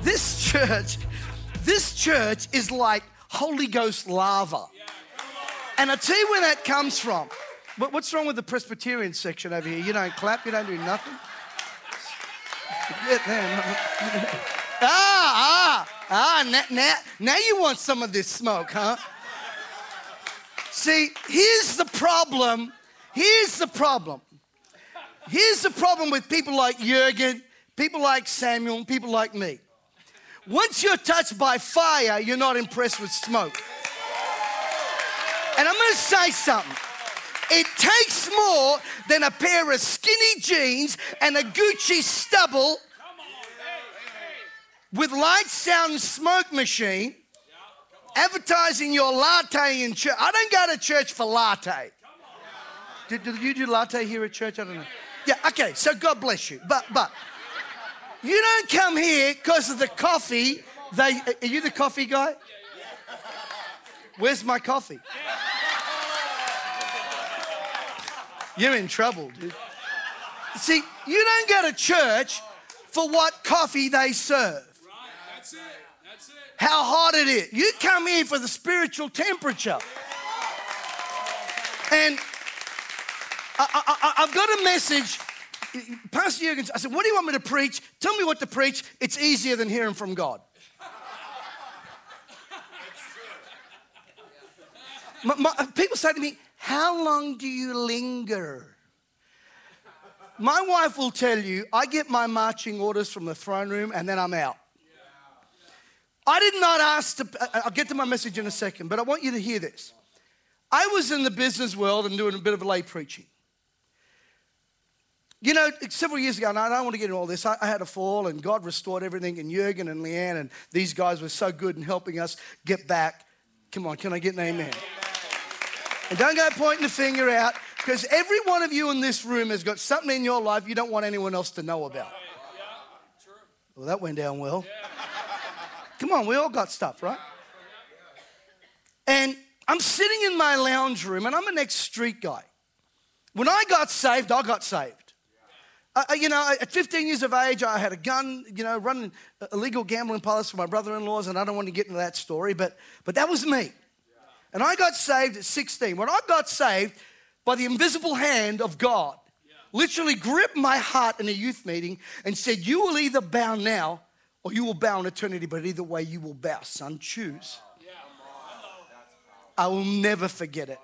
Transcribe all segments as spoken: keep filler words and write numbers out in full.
This church, this church is like Holy Ghost lava. And I tell you where that comes from. But what's wrong with the Presbyterian section over here? You don't clap, you don't do nothing. ah, ah, ah, now, now, now you want some of this smoke, huh? See, here's the problem. Here's the problem. Here's the problem with people like Jurgen, people like Samuel, and people like me. Once you're touched by fire, you're not impressed with smoke. And I'm going to say something. It takes more than a pair of skinny jeans and a Gucci stubble with light, sound, and smoke machine advertising your latte in church. I don't go to church for latte. Did, did you do latte here at church? I don't know. Yeah, okay, so God bless you. But, but... You don't come here because of the coffee. They, are you the coffee guy? Where's my coffee? You're in trouble, dude. See, you don't go to church for what coffee they serve. Right, that's it, that's it. How hot it is. You come here for the spiritual temperature. And I, I, I've got a message. Pastor Jurgen, I said, what do you want me to preach? Tell me what to preach. It's easier than hearing from God. my, my, people say to me, how long do you linger? My wife will tell you, I get my marching orders from the throne room and then I'm out. I did not ask to, I'll get to my message in a second, but I want you to hear this. I was in the business world and doing a bit of lay preaching. You know, several years ago, and I don't want to get into all this, I, I had a fall and God restored everything, and Jurgen and Leanne and these guys were so good in helping us get back. Come on, can I get an amen? And don't go pointing the finger out, because every one of you in this room has got something in your life you don't want anyone else to know about. Well, that went down well. Come on, we all got stuff, right? And I'm sitting in my lounge room, and I'm an ex-street guy. When I got saved, I got saved. I, you know, at fifteen years of age, I had a gun, you know, running illegal gambling palace for my brother-in-laws, and I don't want to get into that story, but, but that was me. And I got saved at sixteen. When I got saved, by the invisible hand of God, literally gripped my heart in a youth meeting and said, you will either bow now or you will bow in eternity, but either way you will bow, son, choose. I will never forget it.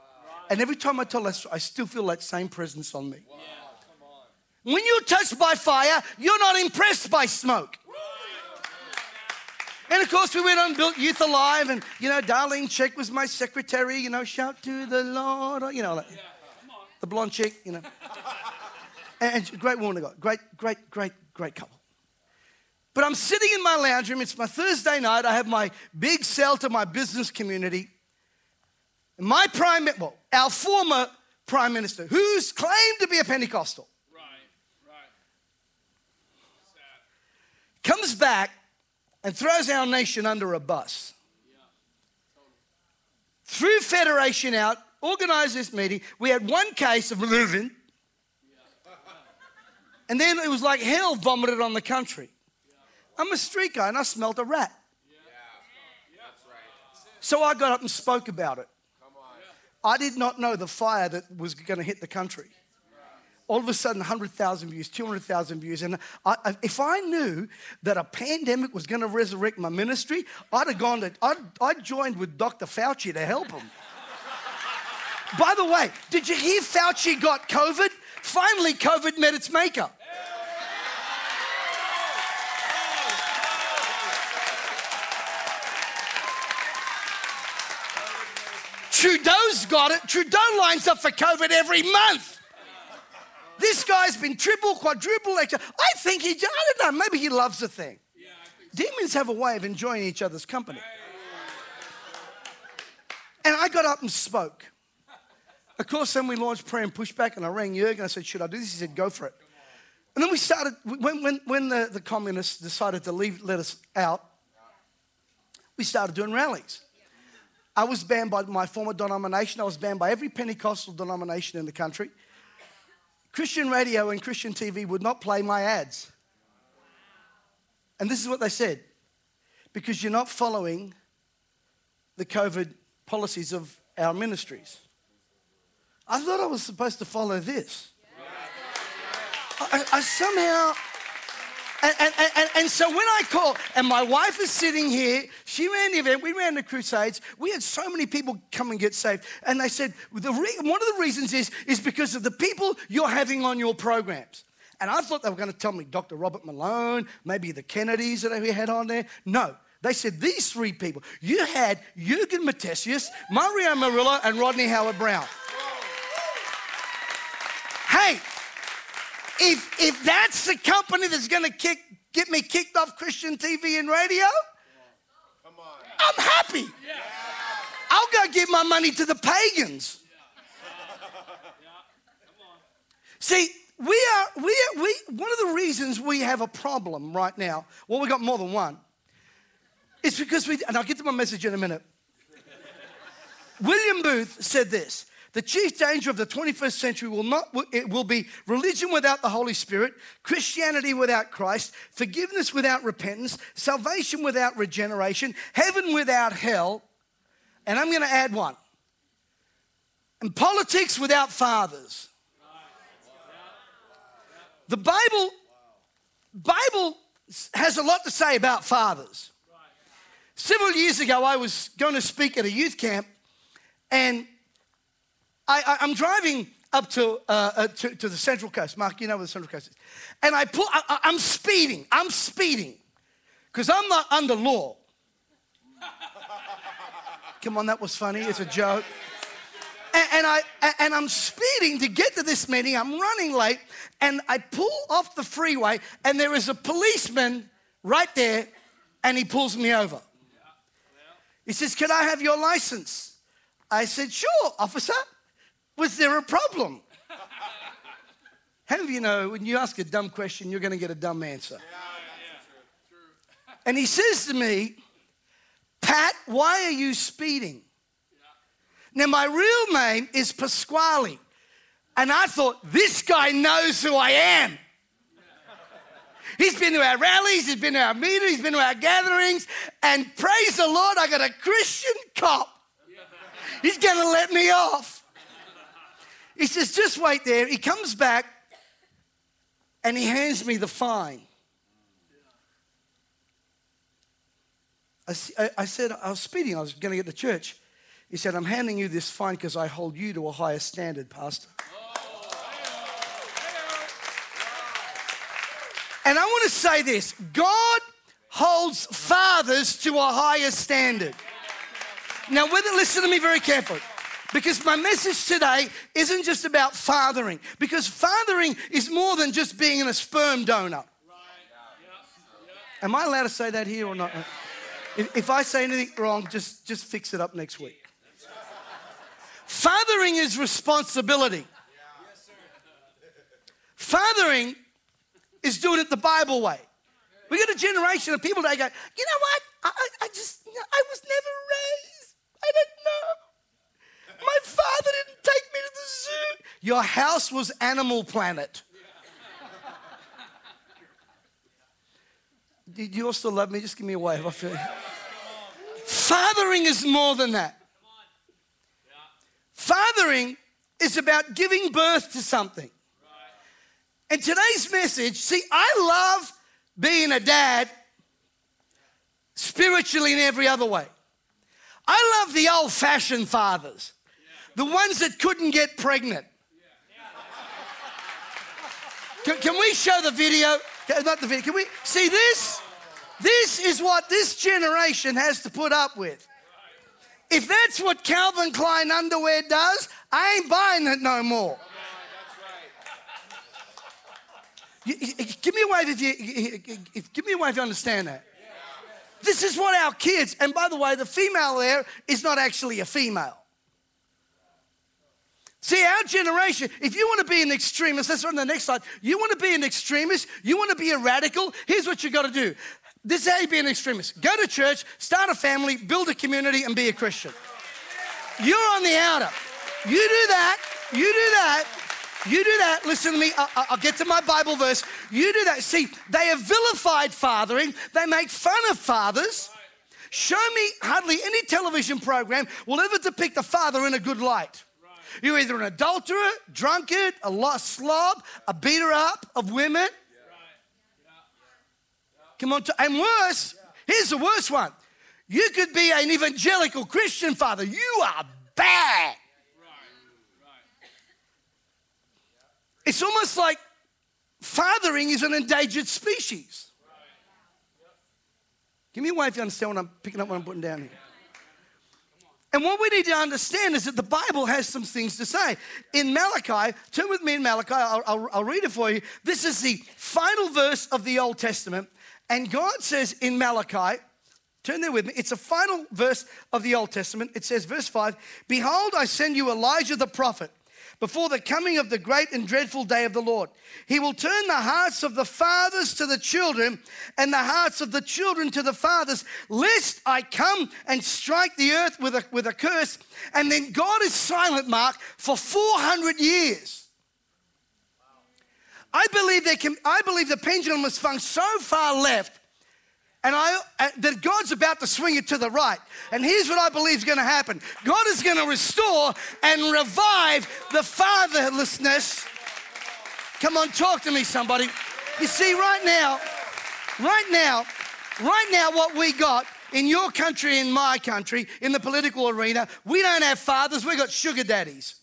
And every time I tell that story, I still feel that same presence on me. When you're touched by fire, you're not impressed by smoke. And of course, we went on and built Youth Alive, and you know, Darlene Czech was my secretary. You know, shout to the Lord. You know, like, the blonde chick. You know, and, and great woman of God, great, great, great, great couple. But I'm sitting in my lounge room. It's my Thursday night. I have my big sell to my business community. And my prime, well, our former prime minister, who's claimed to be a Pentecostal, comes back and throws our nation under a bus. Yeah, totally. Threw Federation out, organised this meeting. We had one case of living. Yeah. And then it was like hell vomited on the country. Yeah, right. I'm a street guy and I smelled a rat. Yeah. Yeah. That's right. So I got up and spoke about it. Come on. Yeah. I did not know the fire that was going to hit the country. All of a sudden, one hundred thousand views, two hundred thousand views. And I, I, if I knew that a pandemic was going to resurrect my ministry, I'd have gone to, I'd, I'd joined with Doctor Fauci to help him. By the way, did you hear Fauci got COVID? Finally, COVID met its maker. Trudeau's got it. Trudeau lines up for COVID every month. This guy's been triple, quadruple, extra. I think he, I don't know, maybe he loves the thing. Yeah, I think Demons have a way of enjoying each other's company. And I got up and spoke. Of course, then we launched prayer and pushback, and I rang Jurgen. I said, should I do this? He said, go for it. And then we started, when, when, when the, the communists decided to leave, let us out, we started doing rallies. I was banned by my former denomination. I was banned by every Pentecostal denomination in the country. Christian radio and Christian T V would not play my ads. And this is what they said. Because you're not following the COVID policies of our ministries. I thought I was supposed to follow this. I, I somehow, and, and, and, and so when I called, and my wife is sitting here, she ran the event, we ran the crusades, we had so many people come and get saved, and they said, the re- one of the reasons is, is because of the people you're having on your programs. And I thought they were going to tell me Doctor Robert Malone, maybe the Kennedys that we had on there. No, they said these three people. You had Eugen Matesius, Maria Marilla, and Rodney Howard Brown. Hey! If, if that's the company that's going to kick, get me kicked off Christian T V and radio, come on. I'm happy. Yeah. I'll go give my money to the pagans. Yeah. Yeah. Come on. See, we are, we are, we, one of the reasons we have a problem right now, well, we've got more than one, is because we, and I'll get to my message in a minute. William Booth said this. The chief danger of the twenty-first century will not it will be religion without the Holy Spirit, Christianity without Christ, forgiveness without repentance, salvation without regeneration, heaven without hell, and I'm going to add one, and politics without fathers. The Bible, Bible has a lot to say about fathers. Several years ago, I was going to speak at a youth camp, and I, I, I'm driving up to, uh, uh, to to the Central Coast. Mark, you know where the Central Coast is. And I pull, I, I'm speeding. I'm speeding. Because I'm not under law. Come on, that was funny. It's a joke. And, and, I, and I'm speeding to get to this meeting. I'm running late. And I pull off the freeway. And there is a policeman right there. And he pulls me over. He says, "Can I have your license?" I said, "Sure, officer. Was there a problem?" How many of you know when you ask a dumb question, you're going to get a dumb answer? Yeah, that's true. And he says to me, "Pat, why are you speeding?" Yeah. Now, my real name is Pasquale. And I thought, this guy knows who I am. He's been to our rallies, he's been to our meetings, he's been to our gatherings. And praise the Lord, I got a Christian cop. He's going to let me off. He says, "Just wait there." He comes back and he hands me the fine. I, I said, I was speeding. I was going to get to church. He said, "I'm handing you this fine because I hold you to a higher standard, Pastor." And I want to say this. God holds fathers to a higher standard. Now, whether, listen to me very carefully, because my message today isn't just about fathering, because fathering is more than just being a sperm donor. Am I allowed to say that here or not? If, if I say anything wrong, just, just fix it up next week. Fathering is responsibility. Fathering is doing it the Bible way. We got a generation of people that go, "You know what? I, I just, I was never raised. I don't know. My father didn't take me to the zoo." Your house was Animal Planet. Do you all still love me? Just give me a wave. I feel. Fathering is more than that. Fathering is about giving birth to something. And today's message, see, I love being a dad spiritually in every other way. I love the old-fashioned fathers, the ones that couldn't get pregnant. Can, can we show the video? Not the video. Can we see this? This is what this generation has to put up with. If that's what Calvin Klein underwear does, I ain't buying it no more. You, you, give me a wave if you, if, give me a wave if you understand that. This is what our kids, and by the way, the female there is not actually a female. See, our generation, if you want to be an extremist, that's on the next slide. You want to be an extremist, you want to be a radical, here's what you got to do. This is how you be an extremist. Go to church, start a family, build a community, and be a Christian. You're on the outer. You do that, you do that, you do that. Listen to me, I, I'll get to my Bible verse. You do that. See, they have vilified fathering. They make fun of fathers. Show me hardly any television program will ever depict a father in a good light. You're either an adulterer, drunkard, a lost slob, a beater up of women. Come on, to, and worse, here's the worst one. You could be an evangelical Christian father. You are bad. It's almost like fathering is an endangered species. Give me a wave if you understand what I'm picking up, what I'm putting down here. And what we need to understand is that the Bible has some things to say. In Malachi, turn with me in Malachi, I'll, I'll, I'll read it for you. This is the final verse of the Old Testament. And God says in Malachi, turn there with me, it's a final verse of the Old Testament. It says, verse five, "Behold, I send you Elijah the prophet before the coming of the great and dreadful day of the Lord. He will turn the hearts of the fathers to the children and the hearts of the children to the fathers, lest I come and strike the earth with a, with a curse." And then God is silent, Mark, for four hundred years. Wow. I believe there can, I believe the pendulum has swung so far left and I, uh, that God's about to swing it to the right. And here's what I believe is going to happen. God is going to restore and revive the fatherlessness. Come on, talk to me, somebody. You see, right now, right now, right now what we got in your country, in my country, in the political arena, we don't have fathers, we got sugar daddies.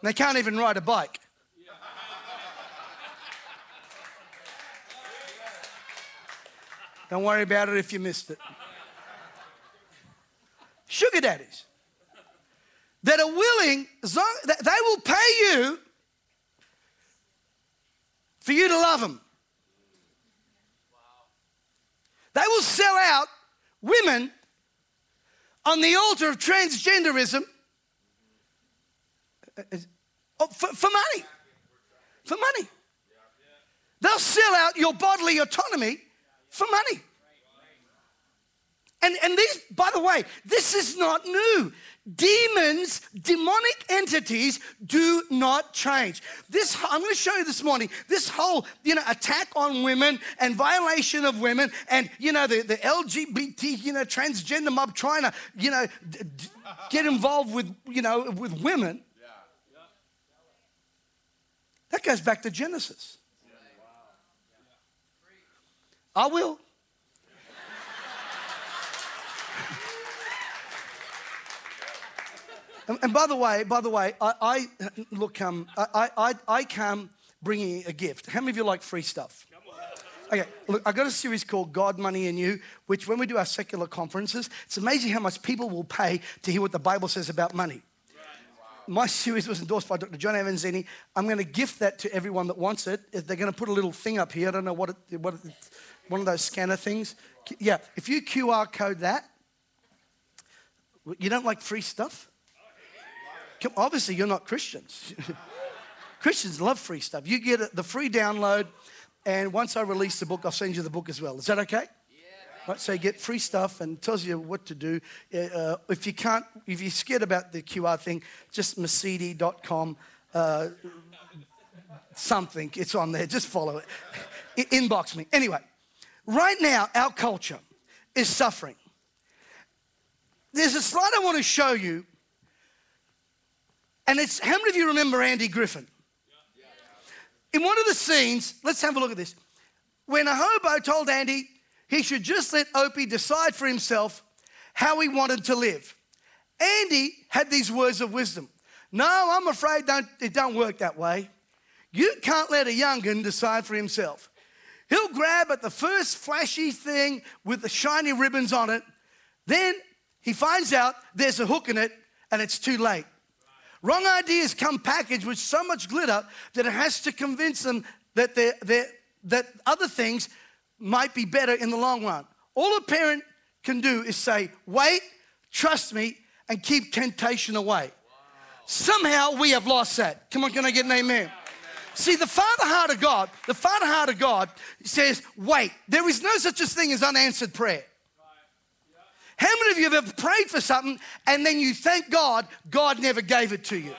And they can't even ride a bike. Don't worry about it if you missed it. Sugar daddies that are willing, as long, that they will pay you for you to love them. They will sell out women on the altar of transgenderism for, for money, for money. They'll sell out your bodily autonomy for money. And, and these, by the way, this is not new. Demons, demonic entities do not change. This, I'm going to show you this morning, this whole, you know, attack on women and violation of women and, you know, the, the L G B T, you know, transgender mob trying to, you know, d- d- get involved with, you know, with women. That goes back to Genesis. I will. and, and by the way, by the way, I, I look, um, I, I, I come bringing a gift. How many of you like free stuff? Okay, look, I got a series called God, Money, and You, which when we do our secular conferences, it's amazing how much people will pay to hear what the Bible says about money. My series was endorsed by Doctor John Avanzini. I'm going to gift that to everyone that wants it. They're going to put a little thing up here. I don't know what it, what it's, one of those scanner things. Yeah, if you Q R code that, you don't like free stuff? Obviously, you're not Christians. Christians love free stuff. You get the free download, and once I release the book, I'll send you the book as well. Is that okay? Right, so you get free stuff and tells you what to do. Uh, if you can't, if you're scared about the Q R thing, just Mercedes dot com uh, something. It's on there. Just follow it. Inbox me. Anyway, right now our culture is suffering. There's a slide I want to show you, and it's how many of you remember Andy Griffin? In one of the scenes, let's have a look at this. When a hobo told Andy he should just let Opie decide for himself how he wanted to live, Andy had these words of wisdom. "No, I'm afraid don't, it don't work that way. You can't let a young'un decide for himself. He'll grab at the first flashy thing with the shiny ribbons on it. Then he finds out there's a hook in it and it's too late. Wrong ideas come packaged with so much glitter that it has to convince them that, they're, they're, that other things might be better in the long run. All a parent can do is say, wait, trust me, and keep temptation away. Wow. Somehow we have lost that. Come on, can I get an amen? Amen. See, the Father heart of God, the Father heart of God says, wait, there is no such a thing as unanswered prayer. Right. Yep. How many of you have ever prayed for something and then you thank God, God never gave it to you? Wow.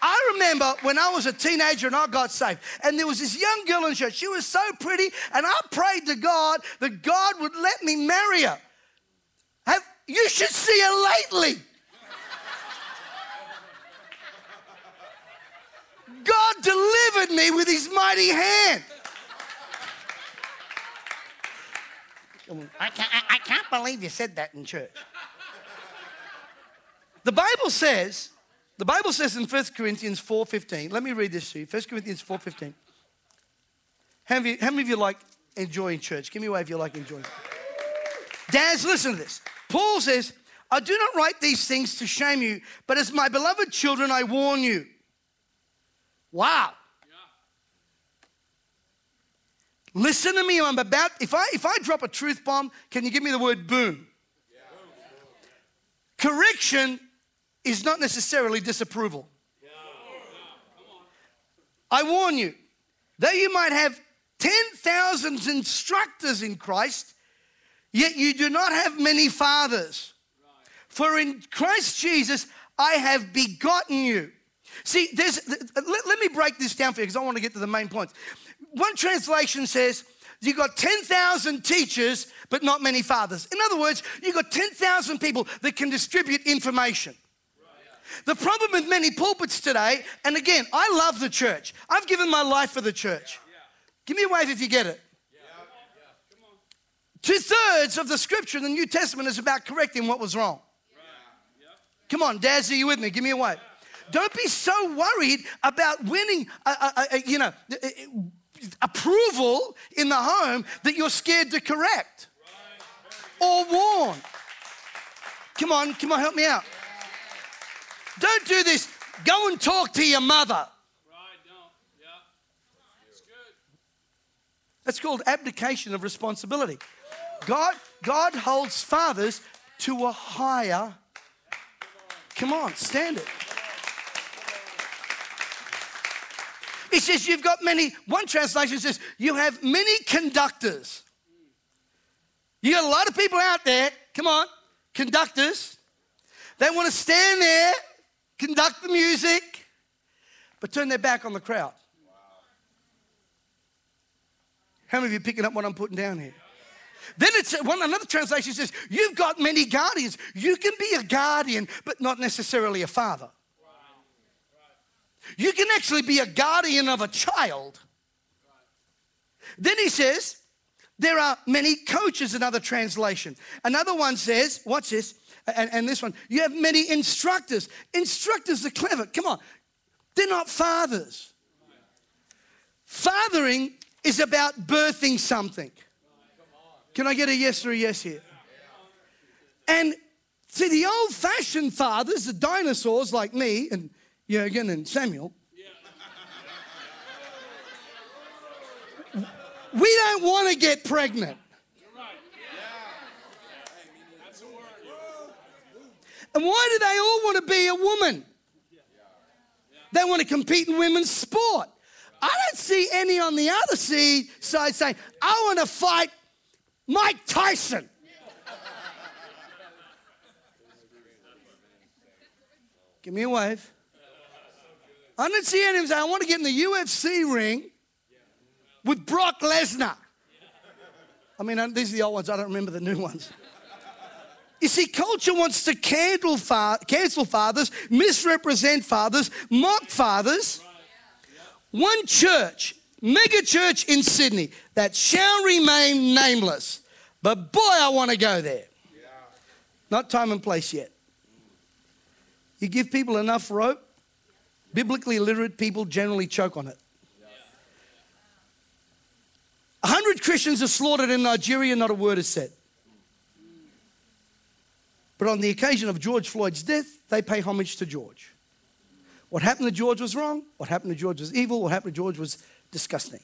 I remember when I was a teenager and I got saved, and there was this young girl in church. She was so pretty, and I prayed to God that God would let me marry her. Have, you should see her lately. God delivered me with his mighty hand. I can't, I, I can't believe you said that in church. The Bible says... The Bible says in First Corinthians four fifteen, let me read this to you, First Corinthians four fifteen. How many, how many of you like enjoying church? Give me a wave if you like enjoying it. Dads, listen to this. Paul says, I do not write these things to shame you, but as my beloved children, I warn you. Wow. Yeah. Listen to me, I'm about, if I, if I drop a truth bomb, can you give me the word boom? Yeah. Correction is not necessarily disapproval. Yeah. I warn you, though you might have ten thousand instructors in Christ, yet you do not have many fathers. Right. For in Christ Jesus, I have begotten you. See, there's, let, let me break this down for you because I want to get to the main points. One translation says, you've got ten thousand teachers, but not many fathers. In other words, you've got ten thousand people that can distribute information. The problem with many pulpits today, and again, I love the church. I've given my life for the church. Yeah, yeah. Give me a wave if you get it. Yeah. Yeah. Two-thirds of the scripture in the New Testament is about correcting what was wrong. Yeah. Yeah. Come on, dads, are you with me? Give me a wave. Yeah. Don't be so worried about winning, a, a, a, you know, a, a, approval in the home that you're scared to correct right. or warn. Come on, come on, help me out. Don't do this. Go and talk to your mother. Right, don't. Yeah. That's good. That's called abdication of responsibility. God, God holds fathers to a higher. Come on, stand it. He says you've got many. One translation says you have many conductors. You got a lot of people out there. Come on, conductors. They want to stand there. Conduct the music, but turn their back on the crowd. Wow. How many of you are picking up what I'm putting down here? Yeah. Then it's one another translation says, you've got many guardians. You can be a guardian, but not necessarily a father. Wow. Right. You can actually be a guardian of a child. Right. Then he says, there are many coaches, another translation. Another one says, watch this. And, and this one, you have many instructors. Instructors are clever. Come on. They're not fathers. Fathering is about birthing something. Can I get a yes or a yes here? And see, the old-fashioned fathers, the dinosaurs like me and Eugen and Samuel, we don't want to get pregnant. And why do they all want to be a woman? They want to compete in women's sport. I don't see any on the other side saying, I want to fight Mike Tyson. Give me a wave. I don't see any of them saying, I want to get in the U F C ring with Brock Lesnar. I mean, these are the old ones. I don't remember the new ones. You see, culture wants to cancel fathers, misrepresent fathers, mock fathers. One church, mega church in Sydney, that shall remain nameless. But boy, I want to go there. Not time and place yet. You give people enough rope, biblically illiterate people generally choke on it. A hundred Christians are slaughtered in Nigeria, not a word is said. But on the occasion of George Floyd's death, they pay homage to George. What happened to George was wrong. What happened to George was evil. What happened to George was disgusting.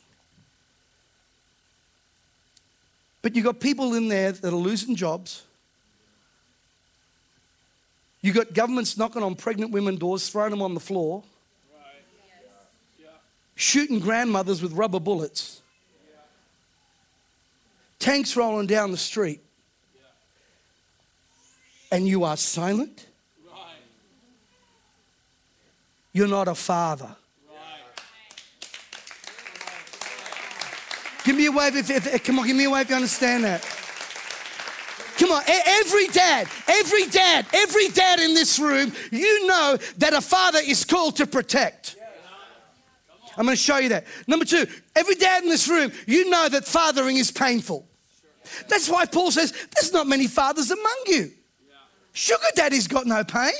But you've got people in there that are losing jobs. You've got governments knocking on pregnant women's doors, throwing them on the floor, right. Yes. Shooting grandmothers with rubber bullets, yeah. Tanks rolling down the street, yeah. And you are silent. Right. You're not a father. Give me a wave if, if, come on, give me a wave if you understand that. Come on, every dad, every dad, every dad in this room, you know that a father is called to protect. I'm going to show you that. Number two, every dad in this room, you know that fathering is painful. That's why Paul says, there's not many fathers among you. Sugar daddy's got no pain.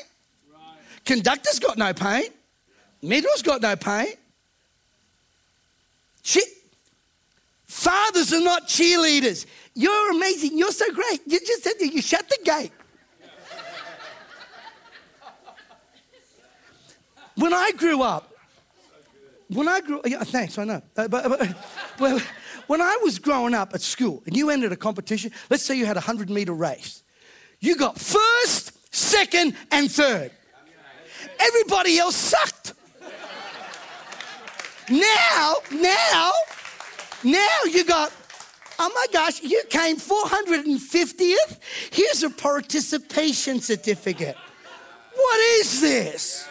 Conductor's got no pain. Middle's got no pain. Shit. Fathers are not cheerleaders. You're amazing. You're so great. You just said you shut the gate. When I grew up, when I grew, yeah, thanks, I know. Uh, but, but, well, when I was growing up at school, and you entered a competition, let's say you had a hundred meter race, you got first, second, and third. Everybody else sucked. Now, now. Now you got, oh my gosh, you came four hundred fiftieth. Here's a participation certificate. What is this?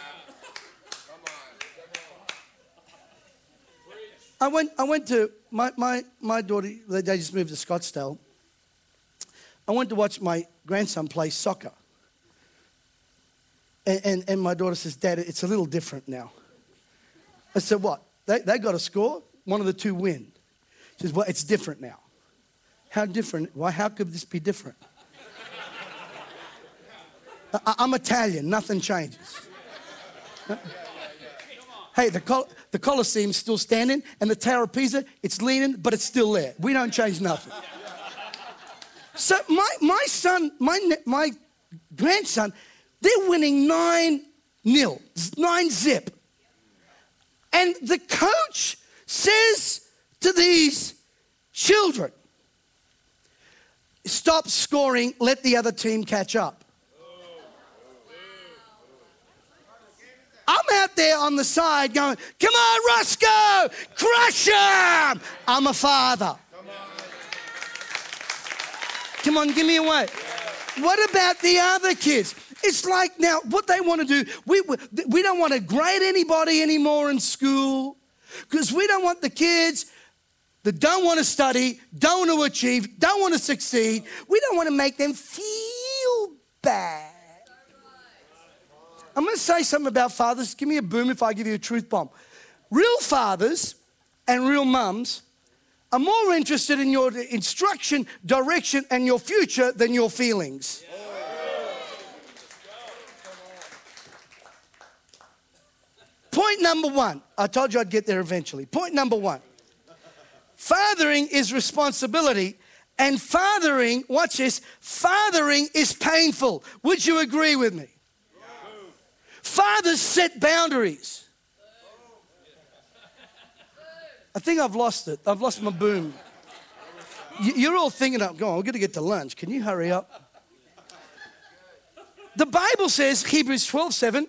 I went, I went to, my, my, my daughter, they just moved to Scottsdale. I went to watch my grandson play soccer. And, and, and my daughter says, Dad, it's a little different now. I said, what? They, they got a score, one of the two win. She says, well, it's different now. How different? Why, how could this be different? I, I'm Italian, nothing changes. Yeah, yeah, yeah. Hey, the, Col- the Colosseum's still standing and the Tower of Pisa, it's leaning, but it's still there. We don't change nothing. So my, my son, my, my grandson, they're winning nine nil, nine zip. And the coach says to these children, stop scoring, let the other team catch up. I'm out there on the side going, come on, Roscoe, crush him. I'm a father. Come on, come on, give me a wave. What about the other kids? It's like now what they want to do, we, we don't want to grade anybody anymore in school because we don't want the kids that don't want to study, don't want to achieve, don't want to succeed. We don't want to make them feel bad. I'm going to say something about fathers. Give me a boom if I give you a truth bomb. Real fathers and real mums are more interested in your instruction, direction, and your future than your feelings. Point number one. I told you I'd get there eventually. Point number one. Fathering is responsibility, and fathering, watch this, fathering is painful. Would you agree with me? Yeah. Fathers set boundaries. I think I've lost it. I've lost my boom. You're all thinking, I'm going, we're going to get to lunch. Can you hurry up? The Bible says, Hebrews twelve seven,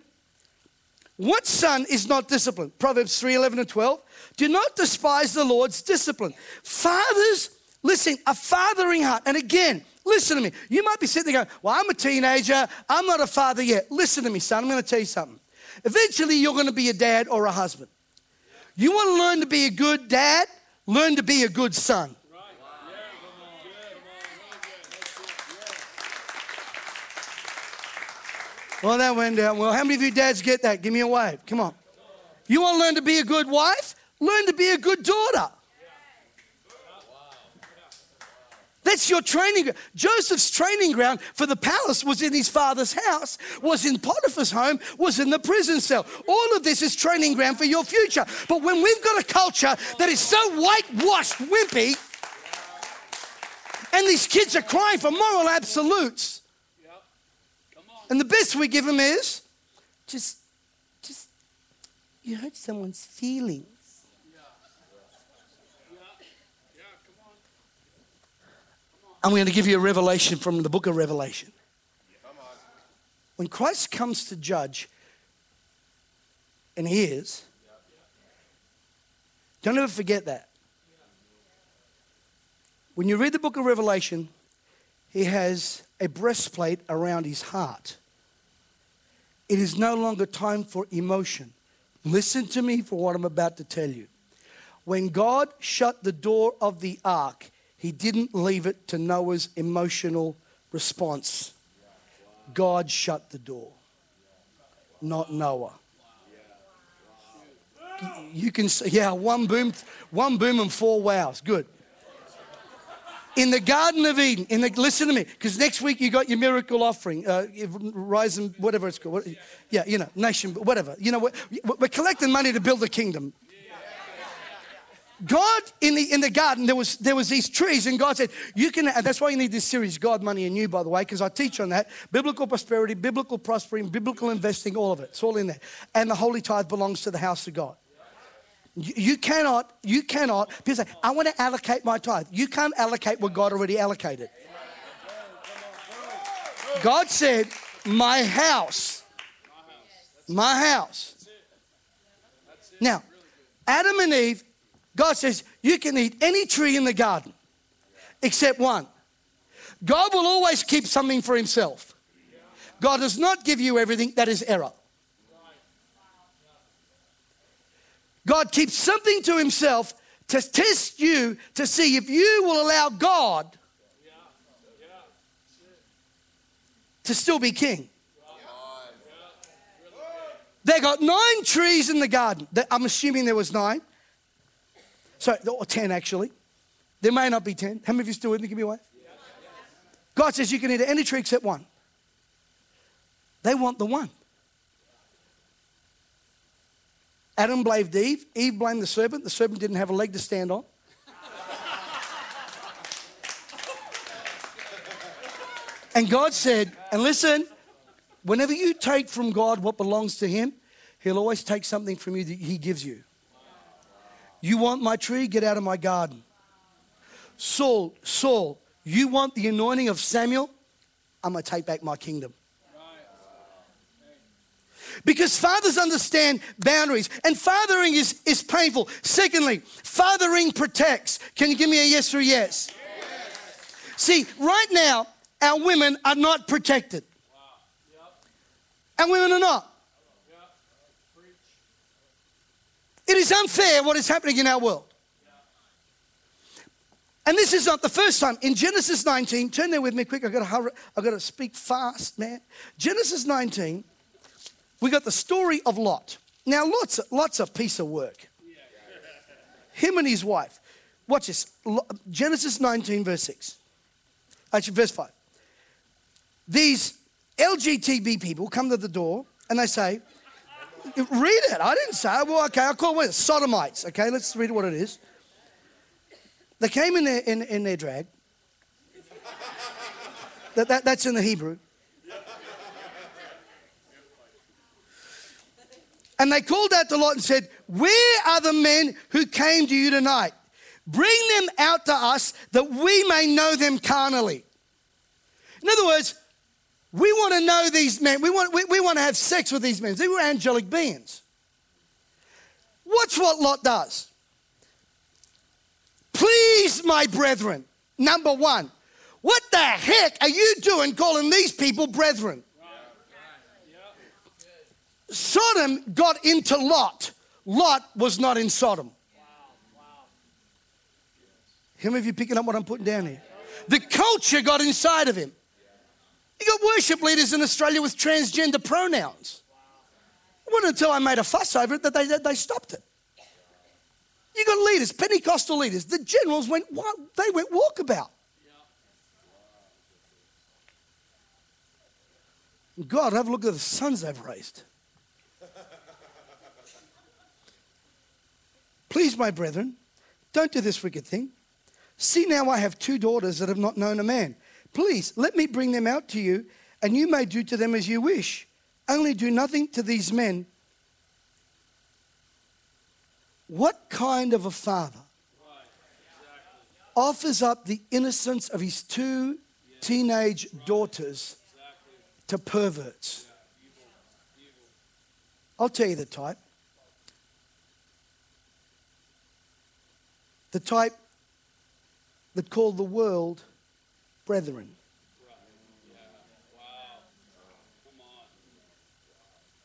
what son is not disciplined? Proverbs three eleven and twelve. Do not despise the Lord's discipline. Fathers, listen, a fathering heart. And again, listen to me. You might be sitting there going, well, I'm a teenager. I'm not a father yet. Listen to me, son. I'm going to tell you something. Eventually, you're going to be a dad or a husband. You want to learn to be a good dad? Learn to be a good son. Right. Wow. Yeah, come on. Yeah, come on. Yeah. Well, that went down well. How many of you dads get that? Give me a wave. Come on. You want to learn to be a good wife? Learn to be a good daughter. That's your training ground. Joseph's training ground for the palace was in his father's house, was in Potiphar's home, was in the prison cell. All of this is training ground for your future. But when we've got a culture that is so whitewashed, wimpy, and these kids are crying for moral absolutes, and the best we give them is just, just, you hurt someone's feelings. I'm going to give you a revelation from the book of Revelation. When Christ comes to judge, and he is, don't ever forget that. When you read the book of Revelation, he has a breastplate around his heart. It is no longer time for emotion. Listen to me for what I'm about to tell you. When God shut the door of the ark, he didn't leave it to Noah's emotional response. God shut the door, not Noah. You can say, yeah, one boom, one boom and four wows. Good. In the Garden of Eden, in the, listen to me, because next week you got your miracle offering, uh, rise and whatever it's called. What, yeah, you know, nation, whatever. You know, we're, we're collecting money to build the kingdom. God, in the in the garden, there was there was these trees, and God said, you can, and that's why you need this series, God, Money, and You, by the way, because I teach on that, biblical prosperity, biblical prospering, biblical investing, all of it. It's all in there. And the holy tithe belongs to the house of God. You, you cannot, you cannot, people say, I want to allocate my tithe. You can't allocate what God already allocated. God said, my house, my house. Now, Adam and Eve, God says, you can eat any tree in the garden except one. God will always keep something for himself. God does not give you everything. That is error. God keeps something to himself to test you to see if you will allow God to still be king. They got nine trees in the garden. I'm assuming there was nine. So, or ten actually. There may not be ten. How many of you still with me? Give me a wave. God says you can eat any tree except one. They want the one. Adam blamed Eve. Eve blamed the serpent. The serpent didn't have a leg to stand on. And God said, and listen, whenever you take from God what belongs to him, he'll always take something from you that he gives you. You want my tree? Get out of my garden. Saul, Saul, you want the anointing of Samuel? I'm going to take back my kingdom. Because fathers understand boundaries, and fathering is, is painful. Secondly, fathering protects. Can you give me a yes or a yes? Yes. See, right now, our women are not protected. Wow. Yep. Our women are not. It is unfair what is happening in our world. And this is not the first time. In Genesis nineteen, turn there with me quick. I've got to hurry. I've got to speak fast, man. Genesis nineteen, we got the story of Lot. Now, Lot's, Lot's a piece of work. Him and his wife. Watch this. Genesis nineteen, verse six. Actually, verse five. These L G B T people come to the door and they say, read it. I didn't say it. Well, okay, I'll call it sodomites. Okay, let's read what it is. They came in their, in, in their drag. that, that, that's in the Hebrew. And they called out to Lot and said, where are the men who came to you tonight? Bring them out to us that we may know them carnally. In other words, we want to know these men. We want, we, we want to have sex with these men. They were angelic beings. Watch what Lot does. Please, my brethren, number one, what the heck are you doing calling these people brethren? Sodom got into Lot. Lot was not in Sodom. How many of you picking up what I'm putting down here? The culture got inside of him. You got worship leaders in Australia with transgender pronouns. It wasn't until I made a fuss over it that they, that they stopped it. You got leaders, Pentecostal leaders. The generals went, what? They went walkabout. God, have a look at the sons they've raised. Please, my brethren, don't do this wicked thing. See now I have two daughters that have not known a man. Please, let me bring them out to you, and you may do to them as you wish. Only do nothing to these men. What kind of a father offers up the innocence of his two teenage daughters to perverts. I'll tell you the type. The type that called the world brethren.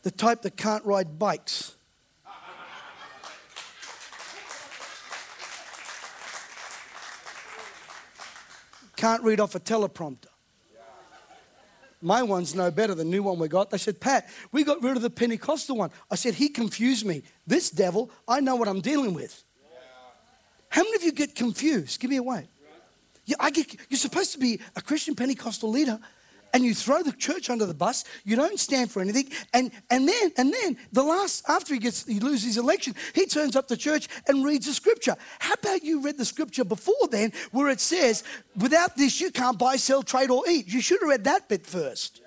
The type that can't ride bikes. Can't read off a teleprompter. My one's no better than the new one we got. They said, Pat, we got rid of the Pentecostal one. I said, he confused me. This devil, I know what I'm dealing with. Yeah. How many of you get confused? Give me a wave. Yeah, I get, you're supposed to be a Christian Pentecostal leader, and you throw the church under the bus. You don't stand for anything. And, and then, and then the last, after he gets, he loses his election, he turns up to church and reads the scripture. How about you read the scripture before then, where it says, without this, you can't buy, sell, trade, or eat. You should have read that bit first.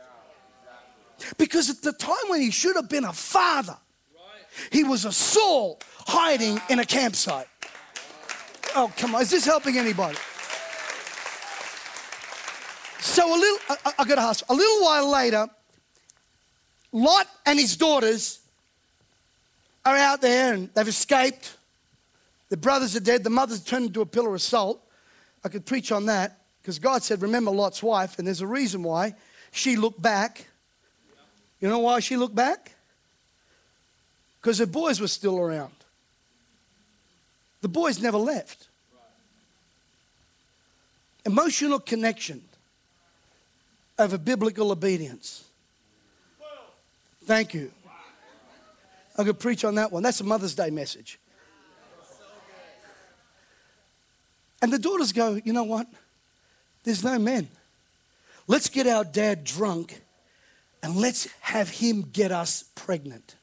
Because at the time when he should have been a father, he was a Saul hiding in a campsite. Oh, come on. Is this helping anybody? So a little, I, I got to ask, a little while later, Lot and his daughters are out there and they've escaped. The brothers are dead. The mother's turned into a pillar of salt. I could preach on that because God said, remember Lot's wife, and there's a reason why she looked back. You know why she looked back? Because her boys were still around. The boys never left. Emotional connection over biblical obedience. Thank you. I could preach on that one. That's a Mother's Day message. And the daughters go, you know what? There's no men. Let's get our dad drunk and let's have him get us pregnant.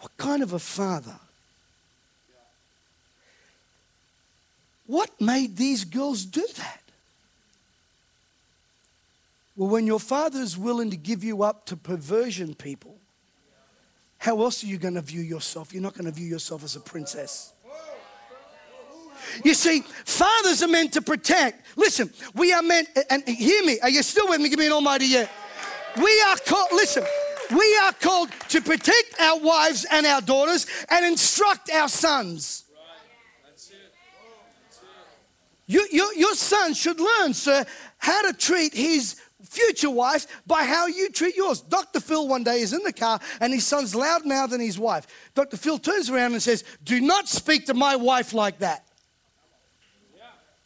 What kind of a father? What made these girls do that? Well, when your father is willing to give you up to perversion people, how else are you going to view yourself? You're not going to view yourself as a princess. You see, fathers are meant to protect. Listen, we are meant, and hear me, are you still with me? Give me an almighty yeah. We are called, listen, we are called to protect our wives and our daughters and instruct our sons. You, your, your son should learn, sir, how to treat his future wife by how you treat yours. Doctor Phil one day is in the car and his son's loud mouthing his wife. Doctor Phil turns around and says, do not speak to my wife like that.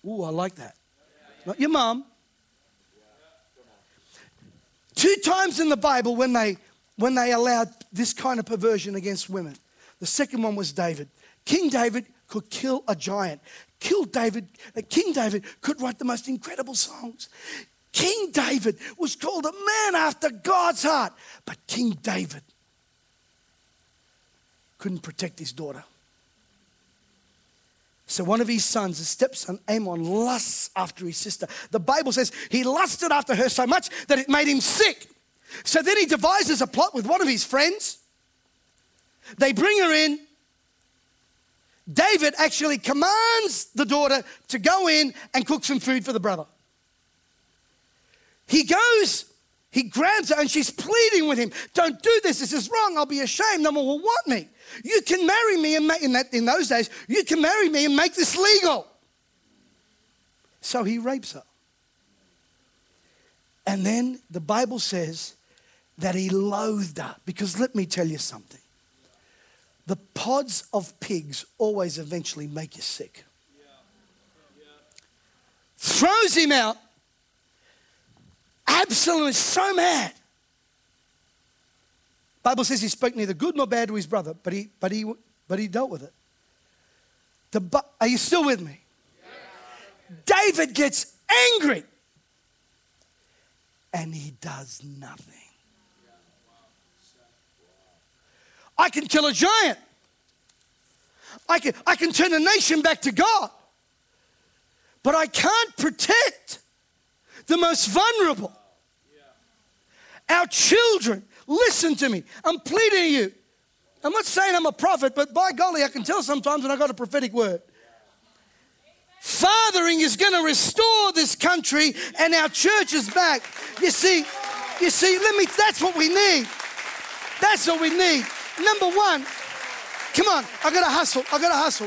Ooh, I like that. Not your mom. Two times in the Bible when they, when they allowed this kind of perversion against women. The second one was David. King David could kill a giant. Killed David, King David could write the most incredible songs. King David was called a man after God's heart. But King David couldn't protect his daughter. So one of his sons, his stepson, Amnon, lusts after his sister. The Bible says he lusted after her so much that it made him sick. So then he devises a plot with one of his friends. They bring her in. David actually commands the daughter to go in and cook some food for the brother. He goes, he grabs her, and she's pleading with him. Don't do this. This is wrong. I'll be ashamed. No one will want me. You can marry me and make, in, that, in those days, you can marry me and make this legal. So he rapes her. And then the Bible says that he loathed her. Because let me tell you something. The pods of pigs always eventually make you sick. Yeah. Yeah. Throws him out. Absalom is so mad. Bible says he spoke neither good nor bad to his brother, but he, but he, but he dealt with it. The, are you still with me? Yeah. David gets angry, and he does nothing. I can kill a giant. I can, I can turn a nation back to God. But I can't protect the most vulnerable. Our children, listen to me. I'm pleading to you. I'm not saying I'm a prophet, but by golly, I can tell sometimes when I got a prophetic word. Fathering is going to restore this country and our churches back. You see, you see, let me, that's what we need. That's what we need. Number one, come on, I got to hustle, I got to hustle.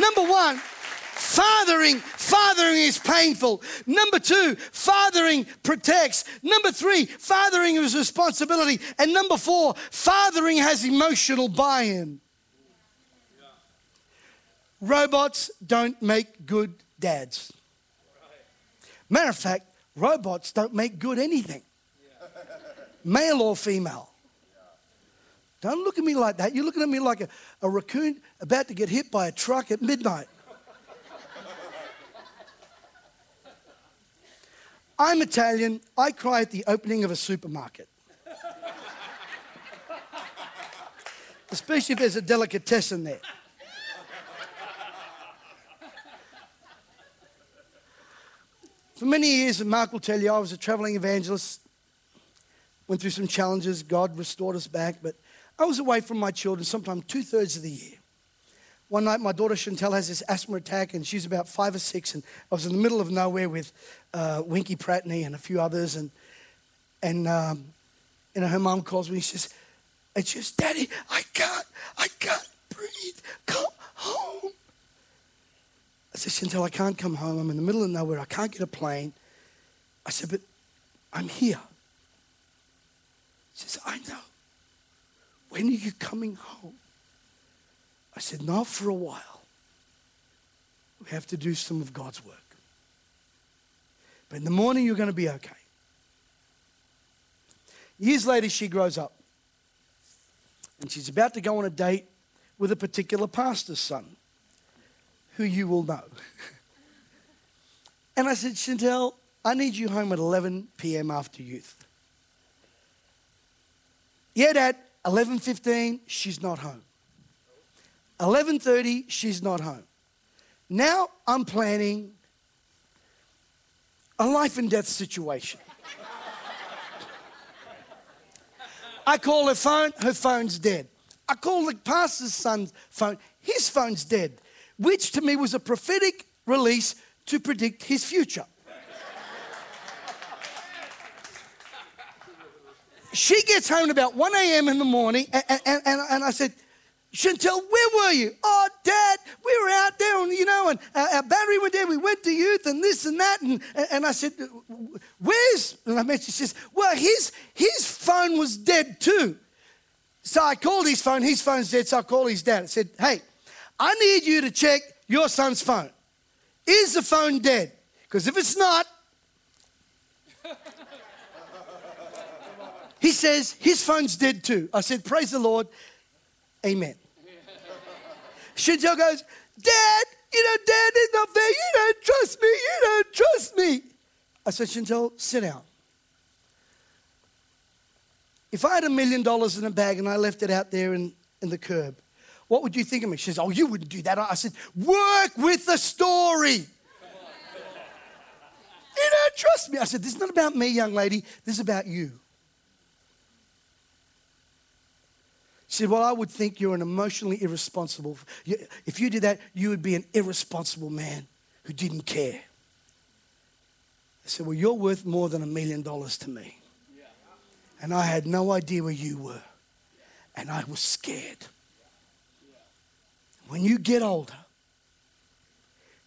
Number one, fathering, fathering is painful. Number two, fathering protects. Number three, fathering is responsibility. And number four, fathering has emotional buy-in. Robots don't make good dads. Matter of fact, robots don't make good anything. Male or female. Don't look at me like that. You're looking at me like a, a raccoon about to get hit by a truck at midnight. I'm Italian. I cry at the opening of a supermarket. Especially if there's a delicatessen there. For many years, and Mark will tell you, I was a traveling evangelist. Went through some challenges. God restored us back. But I was away from my children sometimes two-thirds of the year. One night, my daughter Chantelle has this asthma attack, and she's about five or six, and I was in the middle of nowhere with uh, Winky Pratney and a few others, and and um, you know, her mum calls me, and she says, and she says, Daddy, I can't, I can't breathe. Come home. I said, Chantelle, I can't come home. I'm in the middle of nowhere. I can't get a plane. I said, but I'm here. She says, I know. When are you coming home? I said, not for a while. We have to do some of God's work. But in the morning, you're going to be okay. Years later, she grows up. And she's about to go on a date with a particular pastor's son, who you will know. And I said, Chantelle, I need you home at eleven p m after youth. Yet at eleven fifteen, she's not home. eleven thirty, she's not home. Now I'm planning a life and death situation. I call her phone, her phone's dead. I call the pastor's son's phone, his phone's dead, which to me was a prophetic release to predict his future. She gets home at about one a m in the morning, and, and, and, and I said, Chantelle, where were you? Oh, Dad, we were out there, and, you know, and our, our battery went there. We went to youth and this and that. And, and I said, where's? And I mentioned, she says, well, his, his phone was dead too. So I called his phone. His phone's dead, so I called his dad. I said, hey, I need you to check your son's phone. Is the phone dead? Because if it's not, he says, his phone's dead too. I said, praise the Lord. Amen. Shinjo goes, Dad, you know, Dad is not there. You don't trust me. You don't trust me. I said, Shinjo, sit down. If I had a million dollars in a bag and I left it out there in, in the curb, what would you think of me? She says, oh, you wouldn't do that. I said, work with the story. You don't trust me. I said, this is not about me, young lady. This is about you. She said, well, I would think you're an emotionally irresponsible. If you did that, you would be an irresponsible man who didn't care. I said, well, you're worth more than a million dollars to me. Yeah. And I had no idea where you were. And I was scared. Yeah. Yeah. When you get older,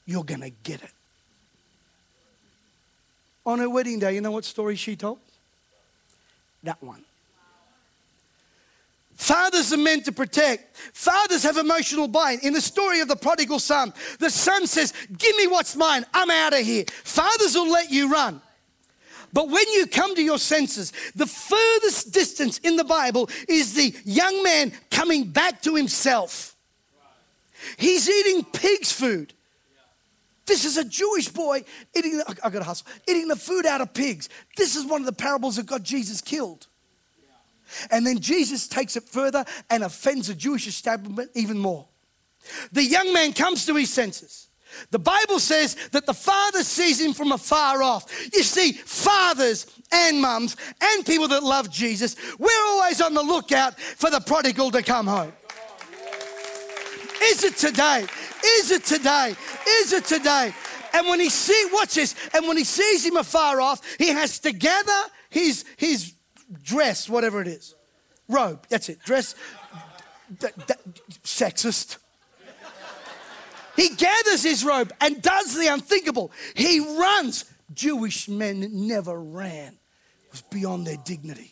you're going to get it. On her wedding day, you know what story she told? That one. Fathers are meant to protect. Fathers have emotional buy-in. In the story of the prodigal son, the son says, give me what's mine. I'm out of here. Fathers will let you run. But when you come to your senses, the furthest distance in the Bible is the young man coming back to himself. He's eating pig's food. This is a Jewish boy eating, the, I gotta hustle, eating the food out of pigs. This is one of the parables that got Jesus killed. And then Jesus takes it further and offends the Jewish establishment even more. The young man comes to his senses. The Bible says that the father sees him from afar off. You see, fathers and mums and people that love Jesus, we're always on the lookout for the prodigal to come home. Is it today? Is it today? Is it today? And when he see, watch this, and when he sees him afar off, he has to gather his, his dress, whatever it is. Robe, that's it, dress, d- d- sexist. He gathers his robe and does the unthinkable. He runs. Jewish men never ran. It was beyond their dignity.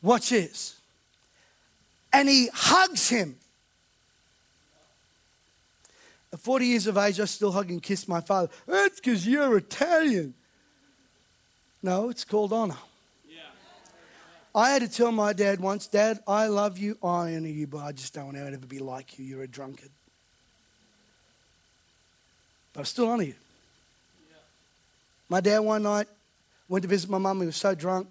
Watch this. And he hugs him. At forty years of age, I still hug and kiss my father. That's because you're Italian. No, it's called honor. Yeah. I had to tell my dad once, Dad, I love you, I honor you, but I just don't want to ever be like you. You're a drunkard. But I still honor you. Yeah. My dad one night went to visit my mum. He was so drunk.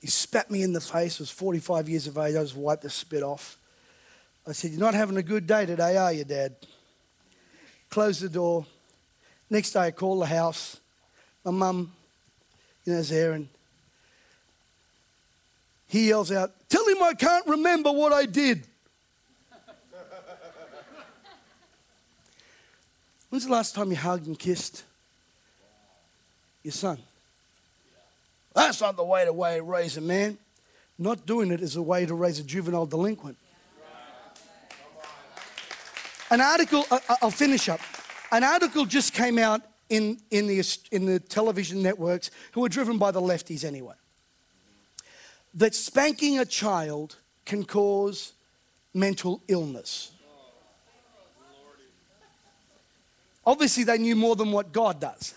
He spat me in the face. I was forty-five years of age. I just wiped the spit off. I said, you're not having a good day today, are you, Dad? Closed the door. Next day, I called the house. My mum, you know, is there, and he yells out, tell him I can't remember what I did. When's the last time you hugged and kissed your son? That's not the way to way raise a man. Not doing it is a way to raise a juvenile delinquent. An article, I'll finish up. An article just came out in, in, the, in the television networks, who are driven by the lefties anyway, that spanking a child can cause mental illness. Obviously, they knew more than what God does.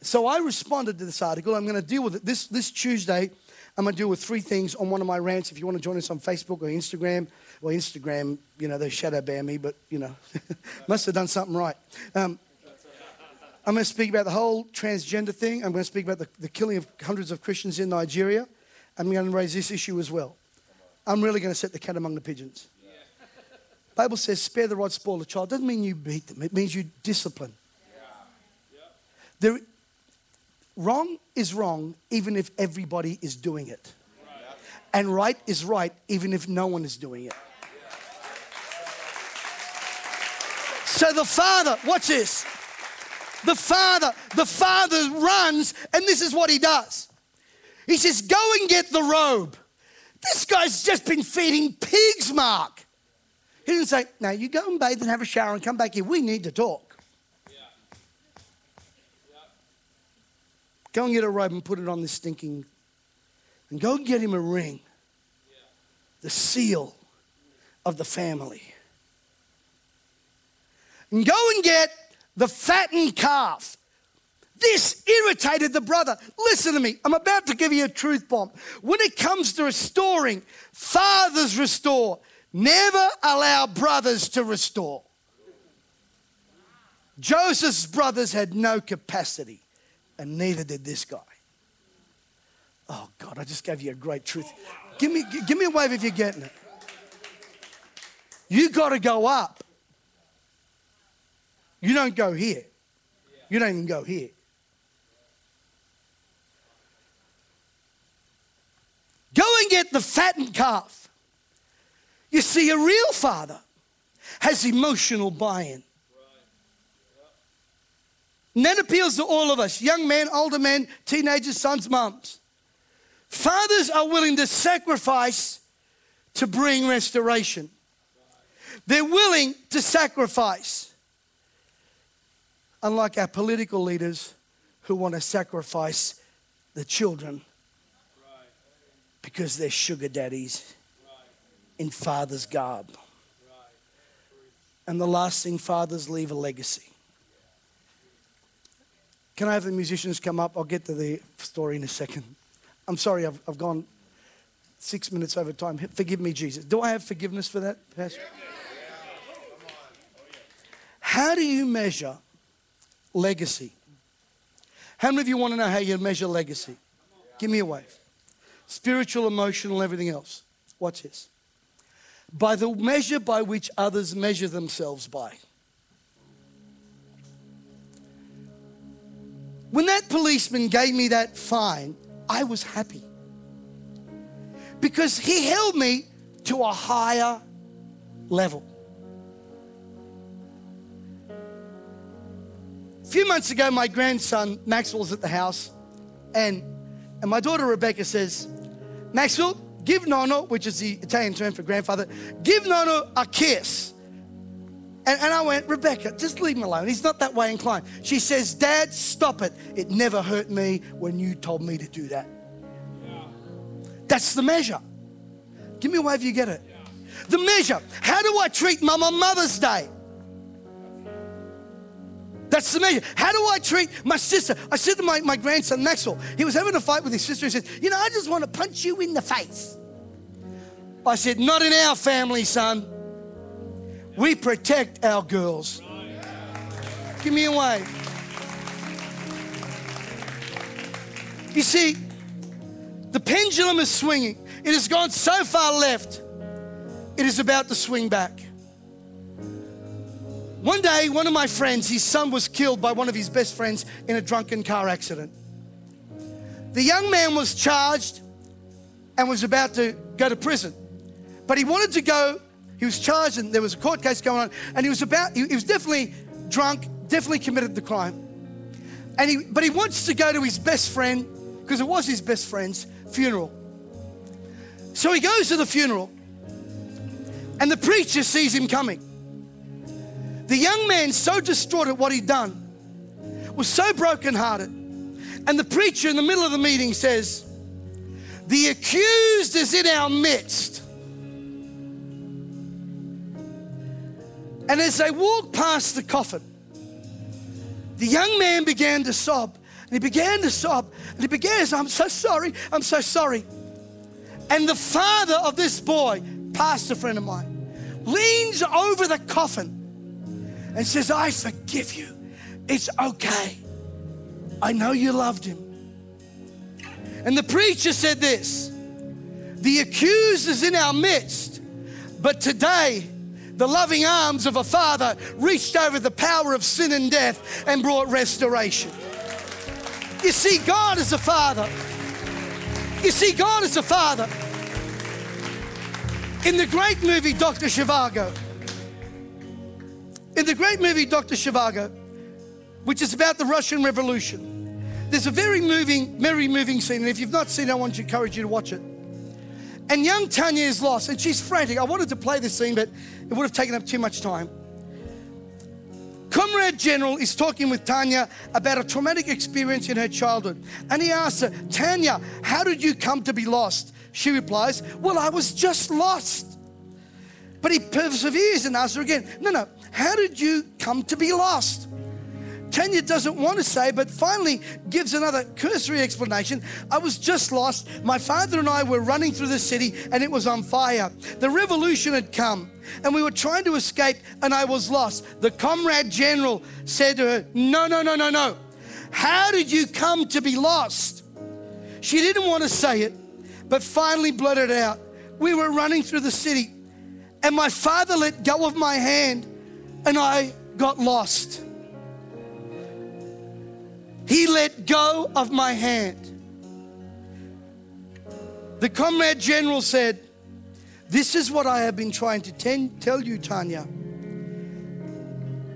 So I responded to this article. I'm going to deal with it this, this Tuesday. I'm going to deal with three things on one of my rants. If you want to join us on Facebook or Instagram, well, Instagram, you know, they shadow ban me, but, you know, must have done something right. Um, I'm going to speak about the whole transgender thing. I'm going to speak about the, the killing of hundreds of Christians in Nigeria. I'm going to raise this issue as well. I'm really going to set the cat among the pigeons. Yeah. The Bible says, spare the rod, spoil the child. Doesn't mean you beat them. It means you discipline. Yeah. Yeah. There, wrong is wrong even if everybody is doing it. Right. And right is right even if no one is doing it. Yeah. So the father, watch this. The father, the father runs, and this is what he does. He says, go and get the robe. This guy's just been feeding pigs, Mark. He didn't say, no, you go and bathe and have a shower and come back here. We need to talk. Go and get a robe and put it on this stinking. And go and get him a ring. Yeah. The seal of the family. And go and get the fattened calf. This irritated the brother. Listen to me. I'm about to give you a truth bomb. When it comes to restoring, fathers restore. Never allow brothers to restore. Joseph's brothers had no capacity. And neither did this guy. Oh, God, I just gave you a great truth. Give me, give me a wave if you're getting it. You got to go up. You don't go here. You don't even go here. Go and get the fattened calf. You see, a real father has emotional buy-in. And that appeals to all of us, young men, older men, teenagers, sons, mums. Fathers are willing to sacrifice to bring restoration. They're willing to sacrifice. Unlike our political leaders who want to sacrifice the children because they're sugar daddies in father's garb. And the last thing, fathers leave a legacy. Can I have the musicians come up? I'll get to the story in a second. I'm sorry, I've, I've gone six minutes over time. Forgive me, Jesus. Do I have forgiveness for that, Pastor? How do you measure legacy? How many of you want to know how you measure legacy? Give me a wave. Spiritual, emotional, everything else. Watch this. By the measure by which others measure themselves by. When that policeman gave me that fine, I was happy because he held me to a higher level. A few months ago, my grandson, Maxwell's at the house, and, and my daughter, Rebecca, says, Maxwell, give Nonno, which is the Italian term for grandfather, give Nonno a kiss. And, and I went, Rebecca, just leave him alone. He's not that way inclined. She says, Dad, stop it. It never hurt me when you told me to do that. Yeah. That's the measure. Give me a wave, you get it. Yeah. The measure. How do I treat Mum on Mother's Day? That's the measure. How do I treat my sister? I said to my, my grandson, Maxwell, he was having a fight with his sister. He said, you know, I just want to punch you in the face. I said, not in our family, son. We protect our girls. Give me a wave. You see, the pendulum is swinging. It has gone so far left, it is about to swing back. One day, one of my friends, his son was killed by one of his best friends in a drunken car accident. The young man was charged and was about to go to prison, but he wanted to go. He was charged and there was a court case going on, and he was about, he, he was definitely drunk, definitely committed the crime. And he, but he wants to go to his best friend, because it was his best friend's funeral. So he goes to the funeral, and the preacher sees him coming. The young man, so distraught at what he'd done, was so brokenhearted. And the preacher in the middle of the meeting says, the accused is in our midst. And as they walked past the coffin, the young man began to sob. And he began to sob. And he began to say, I'm so sorry. I'm so sorry. And the father of this boy, pastor friend of mine, leans over the coffin and says, I forgive you. It's okay. I know you loved him. And the preacher said this, the accused is in our midst, but today, the loving arms of a father reached over the power of sin and death and brought restoration. You see, God is a father. You see, God is a father. In the great movie, Doctor Zhivago, in the great movie, Doctor Zhivago, which is about the Russian Revolution, there's a very moving, very moving scene. And if you've not seen it, I want to encourage you to watch it. And young Tanya is lost, and she's frantic. I wanted to play this scene, but it would have taken up too much time. Comrade General is talking with Tanya about a traumatic experience in her childhood. And he asks her, Tanya, how did you come to be lost? She replies, well, I was just lost. But he perseveres and asks her again, no, no, how did you come to be lost? Tanya doesn't want to say, but finally gives another cursory explanation. I was just lost. My father and I were running through the city and it was on fire. The revolution had come and we were trying to escape and I was lost. The Comrade General said to her, no, no, no, no, no. How did you come to be lost? She didn't want to say it, but finally blurted out. We were running through the city and my father let go of my hand and I got lost. He let go of my hand. The Comrade General said, this is what I have been trying to ten- tell you, Tanya.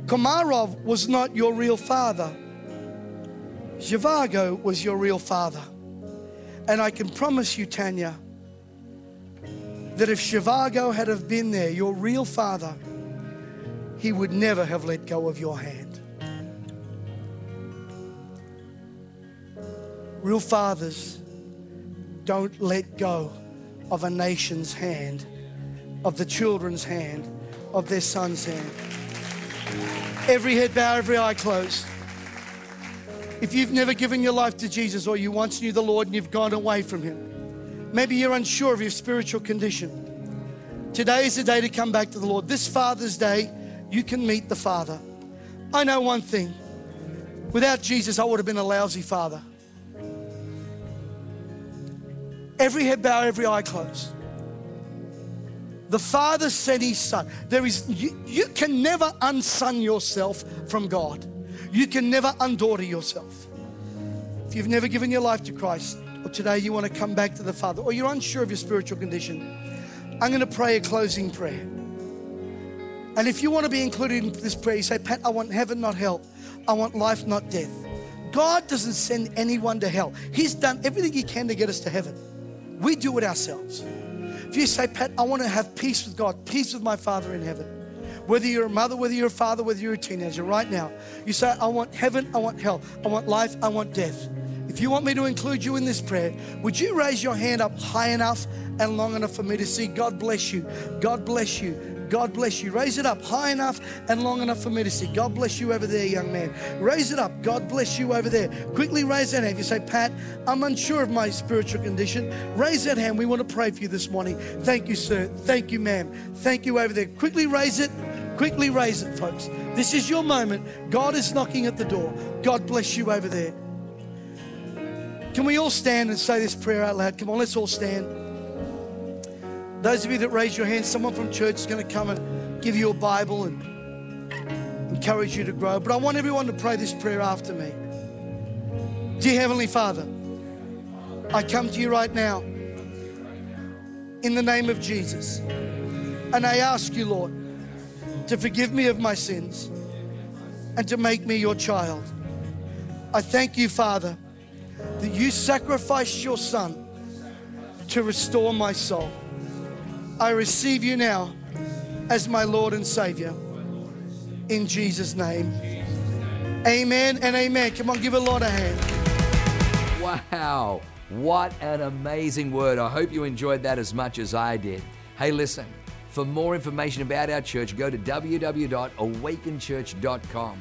Komarov was not your real father. Zhivago was your real father. And I can promise you, Tanya, that if Zhivago had have been there, your real father, he would never have let go of your hand. Real fathers don't let go of a nation's hand, of the children's hand, of their son's hand. Every head bowed, every eye closed. If you've never given your life to Jesus, or you once knew the Lord and you've gone away from him, maybe you're unsure of your spiritual condition, today is the day to come back to the Lord. This Father's Day, you can meet the Father. I know one thing. Without Jesus, I would have been a lousy father. Every head bowed, every eye closed. The Father sent his Son. There is, you, you can never unson yourself from God. You can never undaughter yourself. If you've never given your life to Christ, or today you want to come back to the Father, or you're unsure of your spiritual condition, I'm going to pray a closing prayer. And if you want to be included in this prayer, you say, Pat, I want heaven, not hell. I want life, not death. God doesn't send anyone to hell. He's done everything he can to get us to heaven. We do it ourselves. If you say, Pat, I want to have peace with God, peace with my Father in heaven. Whether you're a mother, whether you're a father, whether you're a teenager right now, you say, I want heaven, I want hell. I want life, I want death. If you want me to include you in this prayer, would you raise your hand up high enough and long enough for me to see? God bless you. God bless you. God bless you. Raise it up high enough and long enough for me to see. God bless you over there, young man. Raise it up. God bless you over there. Quickly raise that hand. If you say, Pat, I'm unsure of my spiritual condition, raise that hand. We want to pray for you this morning. Thank you, sir. Thank you, ma'am. Thank you over there. Quickly raise it. Quickly raise it, folks. This is your moment. God is knocking at the door. God bless you over there. Can we all stand and say this prayer out loud? Come on, let's all stand. Those of you that raise your hand, someone from church is going to come and give you a Bible and encourage you to grow. But I want everyone to pray this prayer after me. Dear Heavenly Father, I come to you right now in the name of Jesus. And I ask you, Lord, to forgive me of my sins and to make me your child. I thank you, Father, that you sacrificed your Son to restore my soul. I receive you now as my Lord and Savior. In Jesus' name. Amen and amen. Come on, give the Lord a hand. Wow, what an amazing word. I hope you enjoyed that as much as I did. Hey, listen, for more information about our church, go to w w w dot awaken church dot com